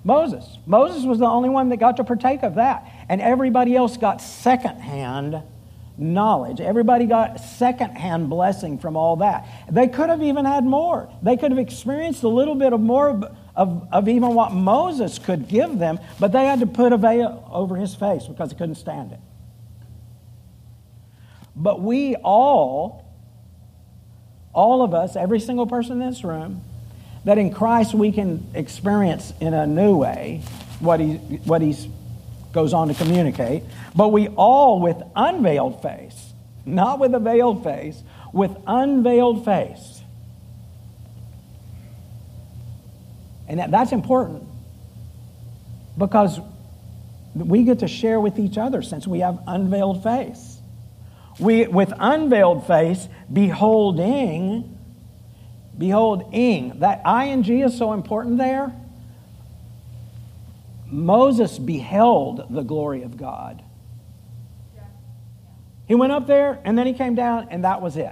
Moses. Moses was the only one that got to partake of that. And everybody else got secondhand knowledge. Everybody got secondhand blessing from all that. They could have even had more. They could have experienced a little bit of more of even what Moses could give them, but they had to put a veil over his face because they couldn't stand it. But we all of us, every single person in this room, that in Christ we can experience in a new way what he goes on to communicate. But we all with unveiled face, not with a veiled face, with unveiled face. And that's important because we get to share with each other since we have unveiled face. We with unveiled face beholding, that ing is so important there. Moses beheld the glory of God. He went up there and then he came down and that was it.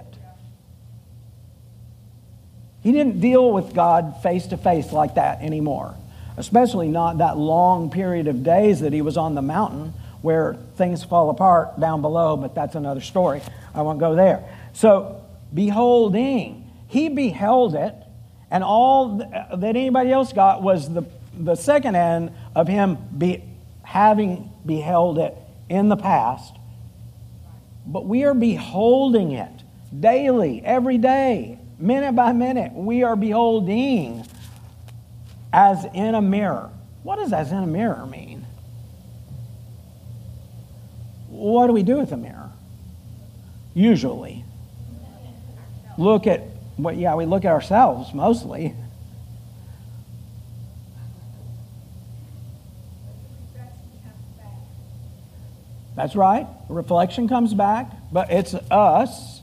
He didn't deal with God face to face like that anymore, especially not that long period of days that he was on the mountain where things fall apart down below, but that's another story. I won't go there. So, beholding. He beheld it, and all that anybody else got was the second end of him having beheld it in the past. But we are beholding it daily, every day, minute by minute. We are beholding as in a mirror. What does as in a mirror mean? What do we do with a mirror? Usually. We look at ourselves mostly. That's right. Reflection comes back, but it's us.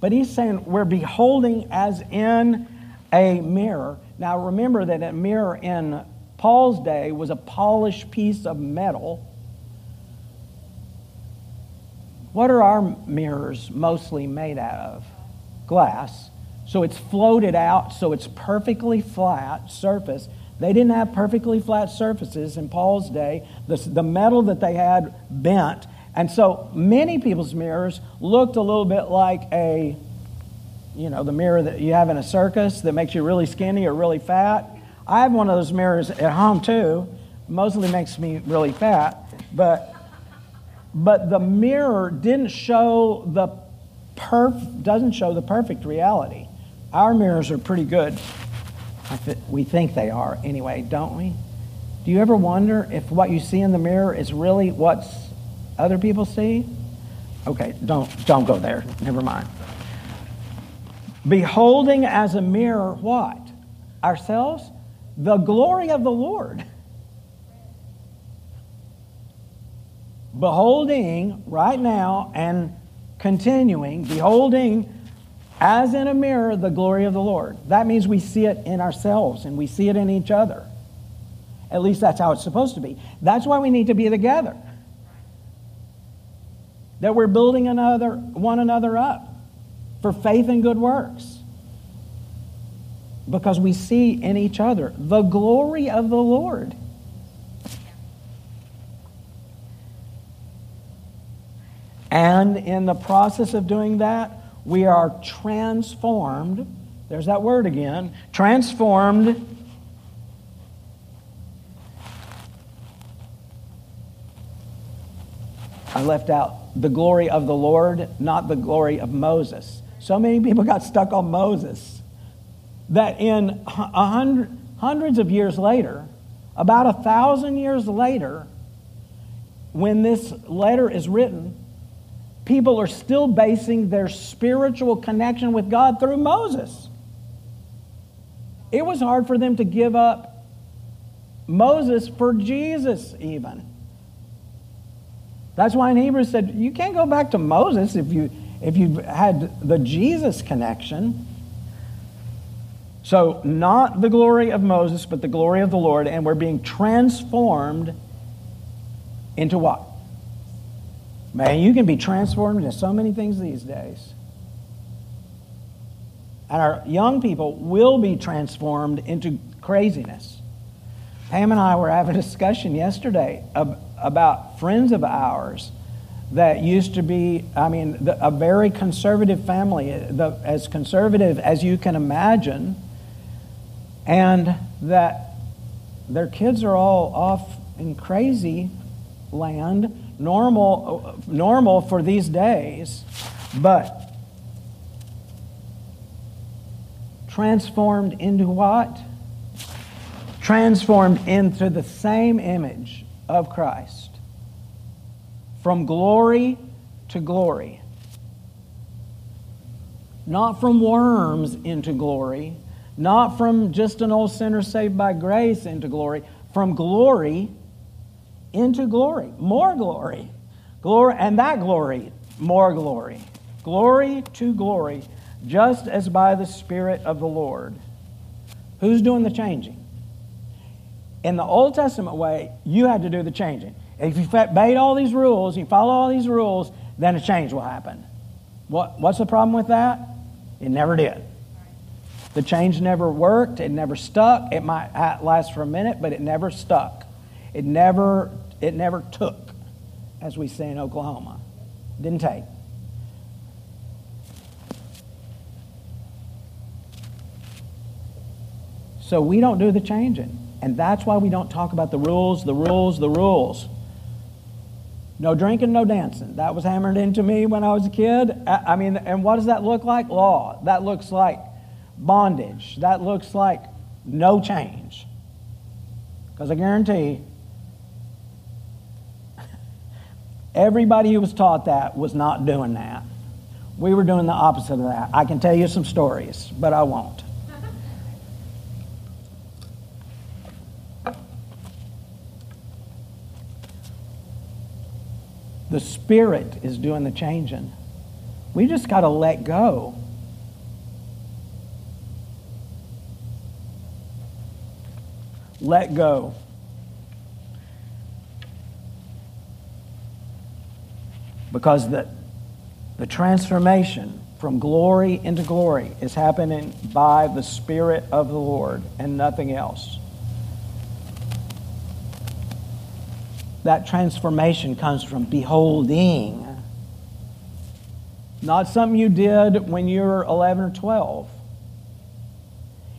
But he's saying we're beholding as in a mirror. Now remember that a mirror in Paul's day was a polished piece of metal. What are our mirrors mostly made out of? Glass. So it's floated out, so it's perfectly flat surface. They didn't have perfectly flat surfaces in Paul's day. The metal that they had bent. And so many people's mirrors looked a little bit like the mirror that you have in a circus that makes you really skinny or really fat. I have one of those mirrors at home too. Mostly makes me really fat. But the mirror doesn't show the perfect reality. Our mirrors are pretty good. We think they are anyway, don't we? Do you ever wonder if what you see in the mirror is really what other people see? Okay, don't go there. Never mind. Beholding as a mirror what? Ourselves? The glory of the Lord. Beholding right now and continuing, beholding as in a mirror the glory of the Lord. That means we see it in ourselves and we see it in each other. At least that's how it's supposed to be. That's why we need to be together. That we're building one another up for faith and good works. Because we see in each other the glory of the Lord. And in the process of doing that, we are transformed. There's that word again. Transformed I left out the glory of the Lord, not the glory of Moses. So many people got stuck on Moses that in hundreds of years later, about 1,000 years later, when this letter is written, people are still basing their spiritual connection with God through Moses. It was hard for them to give up Moses for Jesus even. That's why in Hebrews said, you can't go back to Moses if you had the Jesus connection. So not the glory of Moses, but the glory of the Lord, and we're being transformed into what? Man, you can be transformed into so many things these days. And our young people will be transformed into craziness. Pam and I were having a discussion yesterday about friends of ours that used to be, a very conservative family, as conservative as you can imagine, and that their kids are all off in crazy land, normal for these days, but transformed into what? Transformed into the same image of Christ, from glory to glory. Not from worms into glory, not from just an old sinner saved by grace into glory, from glory into glory, more glory. Glory, and that glory, more glory. Glory to glory, just as by the Spirit of the Lord. Who's doing the changing? In the Old Testament way, you had to do the changing. If you obeyed all these rules, you follow all these rules, then a change will happen. What's the problem with that? It never did. The change never worked. It never stuck. It might last for a minute, but it never stuck. It never took, as we say in Oklahoma. Didn't take. So we don't do the changing. And that's why we don't talk about the rules. No drinking, no dancing. That was hammered into me when I was a kid. And what does that look like? Law. That looks like bondage. That looks like no change. Because I guarantee everybody who was taught that was not doing that. We were doing the opposite of that. I can tell you some stories, but I won't. The Spirit is doing the changing. We just got to let go. Let go. Because the transformation from glory into glory is happening by the Spirit of the Lord and nothing else. That transformation comes from beholding. Not something you did when you were 11 or 12.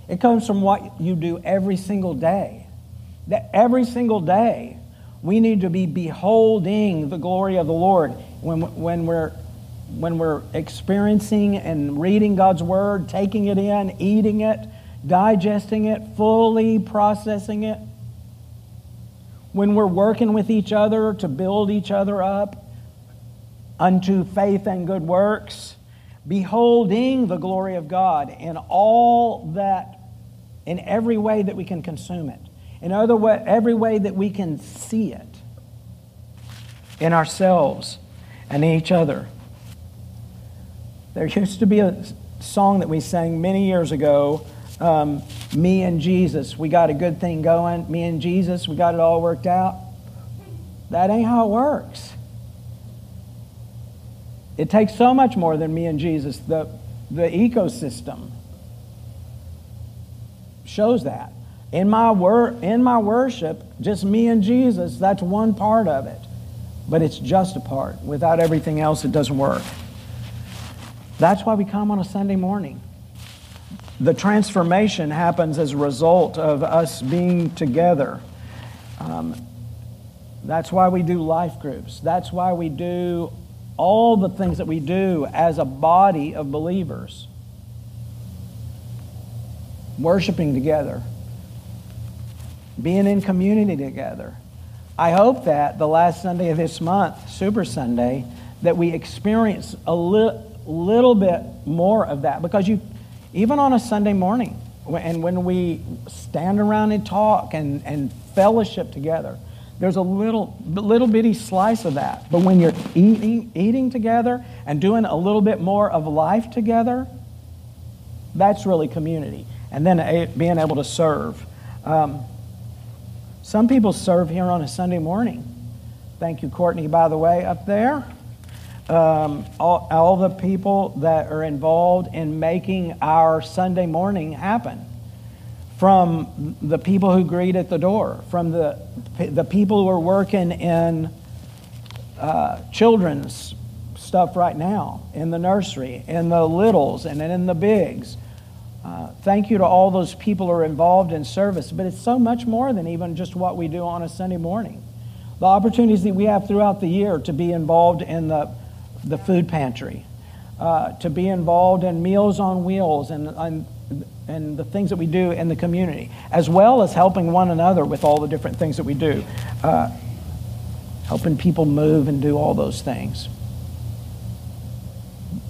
It comes from what you do every single day. That every single day we need to be beholding the glory of the Lord. When we're experiencing and reading God's Word, taking it in, eating it, digesting it, fully processing it. When we're working with each other to build each other up unto faith and good works, beholding the glory of God in every way that we can consume it, every way that we can see it in ourselves and in each other. There used to be a song that we sang many years ago, me and Jesus, we got a good thing going. Me and Jesus, we got it all worked out. That ain't how it works. It takes so much more than me and Jesus. The ecosystem shows that. In my worship, just me and Jesus, that's one part of it. But it's just a part. Without everything else, it doesn't work. That's why we come on a Sunday morning. The transformation happens as a result of us being together. That's why we do life groups. That's why we do all the things that we do as a body of believers. Worshiping together. Being in community together. I hope that the last Sunday of this month, Super Sunday, that we experience a little bit more of that, because even on a Sunday morning, and when we stand around and talk and fellowship together, there's a little bitty slice of that. But when you're eating together and doing a little bit more of life together, that's really community. And then being able to serve. Some people serve here on a Sunday morning. Thank you, Courtney, by the way, up there. All the people that are involved in making our Sunday morning happen, from the people who greet at the door, from the people who are working in children's stuff right now, in the nursery, in the littles, and in the bigs. Thank you to all those people who are involved in service, but it's so much more than even just what we do on a Sunday morning. The opportunities that we have throughout the year to be involved in the food pantry, to be involved in Meals on Wheels and the things that we do in the community, as well as helping one another with all the different things that we do, helping people move and do all those things.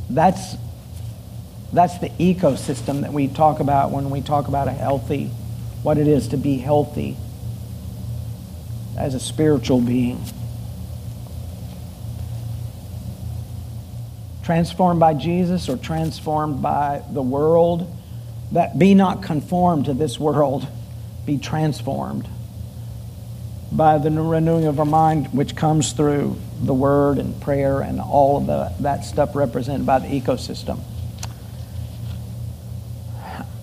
That's the ecosystem that we talk about when we talk about what it is to be healthy as a spiritual being. Transformed by Jesus or transformed by the world, that be not conformed to this world, be transformed by the renewing of our mind, which comes through the word and prayer and all of that stuff represented by the ecosystem.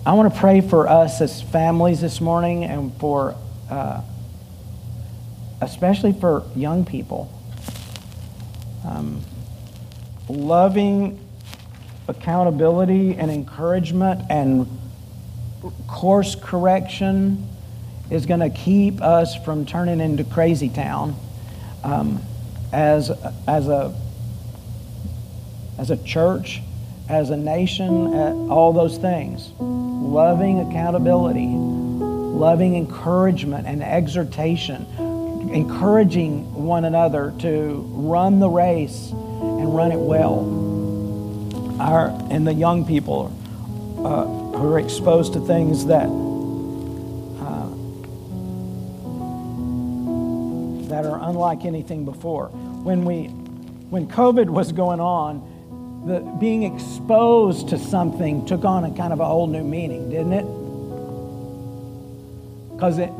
I want to pray for us as families this morning, and for especially for young people. Loving accountability and encouragement and course correction is going to keep us from turning into crazy town as a church, as a nation, all those things. Loving accountability, loving encouragement and exhortation, encouraging one another to run the race and run it well. And the young people who are exposed to things that are unlike anything before. When COVID was going on, being exposed to something took on a kind of a whole new meaning, didn't it?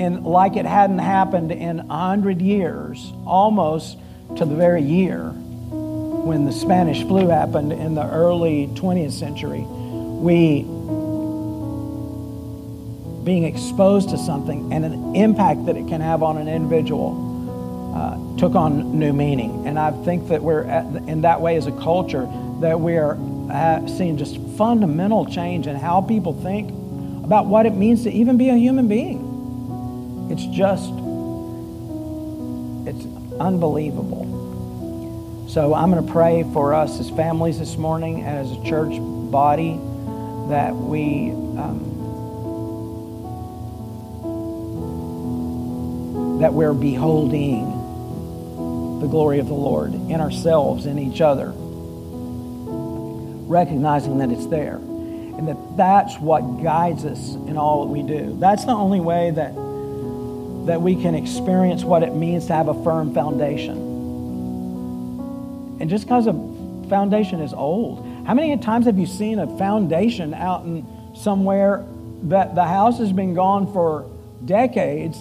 And like it hadn't happened in 100 years, almost to the very year when the Spanish flu happened in the early 20th century, being exposed to something and an impact that it can have on an individual took on new meaning. And I think that we're, in that way as a culture, that we are seeing just fundamental change in how people think about what it means to even be a human being. It's unbelievable. So I'm going to pray for us as families this morning, as a church body, that we that we're beholding the glory of the Lord in ourselves, in each other, recognizing that it's there, and that that's what guides us in all that we do. That's the only way that we can experience what it means to have a firm foundation. And just because a foundation is old, how many times have you seen a foundation out in somewhere that the house has been gone for decades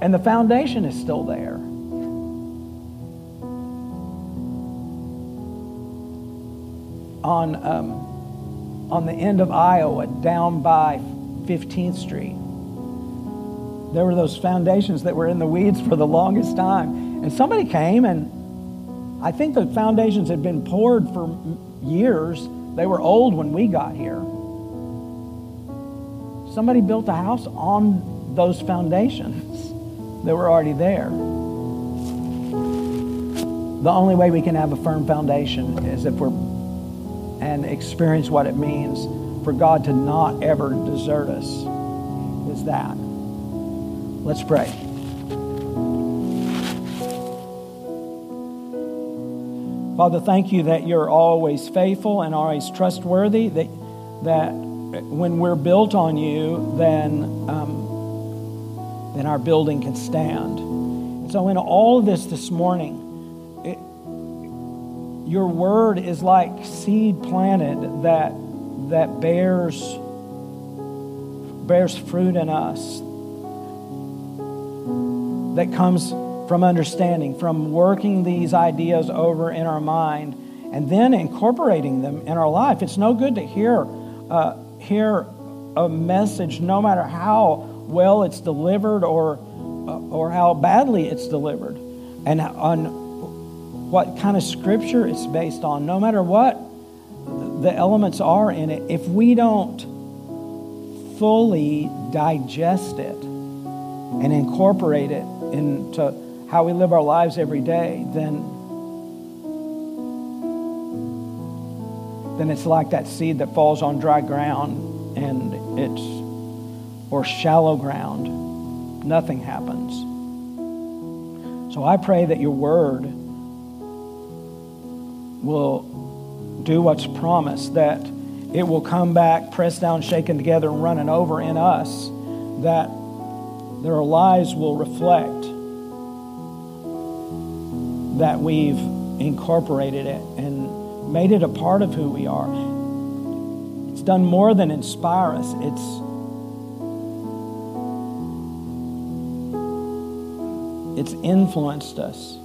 and the foundation is still there? On the end of Iowa, down by 15th Street, there were those foundations that were in the weeds for the longest time. And somebody came, and I think the foundations had been poured for years. They were old when we got here. Somebody built a house on those foundations that were already there. The only way we can have a firm foundation is if and experience what it means for God to not ever desert us, is that. Let's pray. Father, thank you that you're always faithful and always trustworthy, that when we're built on you, then our building can stand. And so in all of this morning, your word is like seed planted that bears fruit in us, that comes from understanding, from working these ideas over in our mind, and then incorporating them in our life. It's no good to hear a message, no matter how well it's delivered or how badly it's delivered, and on what kind of scripture it's based on, no matter what the elements are in it. If we don't fully digest it and incorporate it into how we live our lives every day, then it's like that seed that falls on dry ground or shallow ground. Nothing happens. So I pray that your word will do what's promised, that it will come back, pressed down, shaken together, and running over in us, that their lives will reflect that we've incorporated it and made it a part of who we are. It's done more than inspire us. It's influenced us.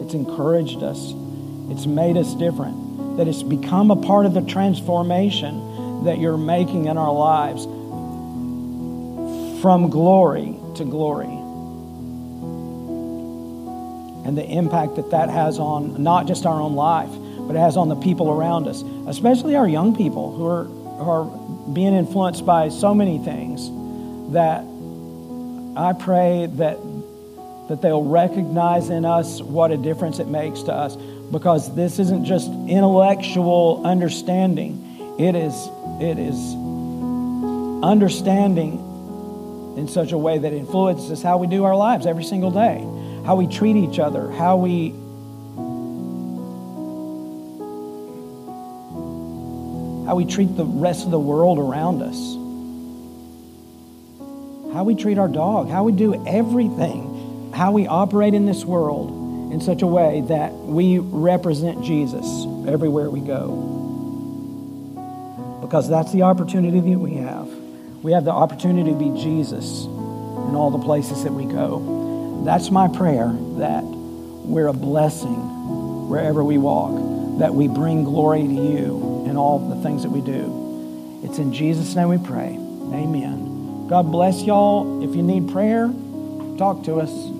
It's encouraged us. It's made us different. That it's become a part of the transformation that you're making in our lives from glory to glory. And the impact that has on not just our own life, but it has on the people around us, especially our young people who are being influenced by so many things, that I pray that they'll recognize in us what a difference it makes to us, because this isn't just intellectual understanding. It is understanding in such a way that influences how we do our lives every single day. How we treat each other, how we treat the rest of the world around us, how we treat our dog, how we do everything, how we operate in this world in such a way that we represent Jesus everywhere we go. Because that's the opportunity that we have. We have the opportunity to be Jesus in all the places that we go. That's my prayer, that we're a blessing wherever we walk, that we bring glory to you in all the things that we do. It's in Jesus' name we pray. Amen. God bless y'all. If you need prayer, talk to us.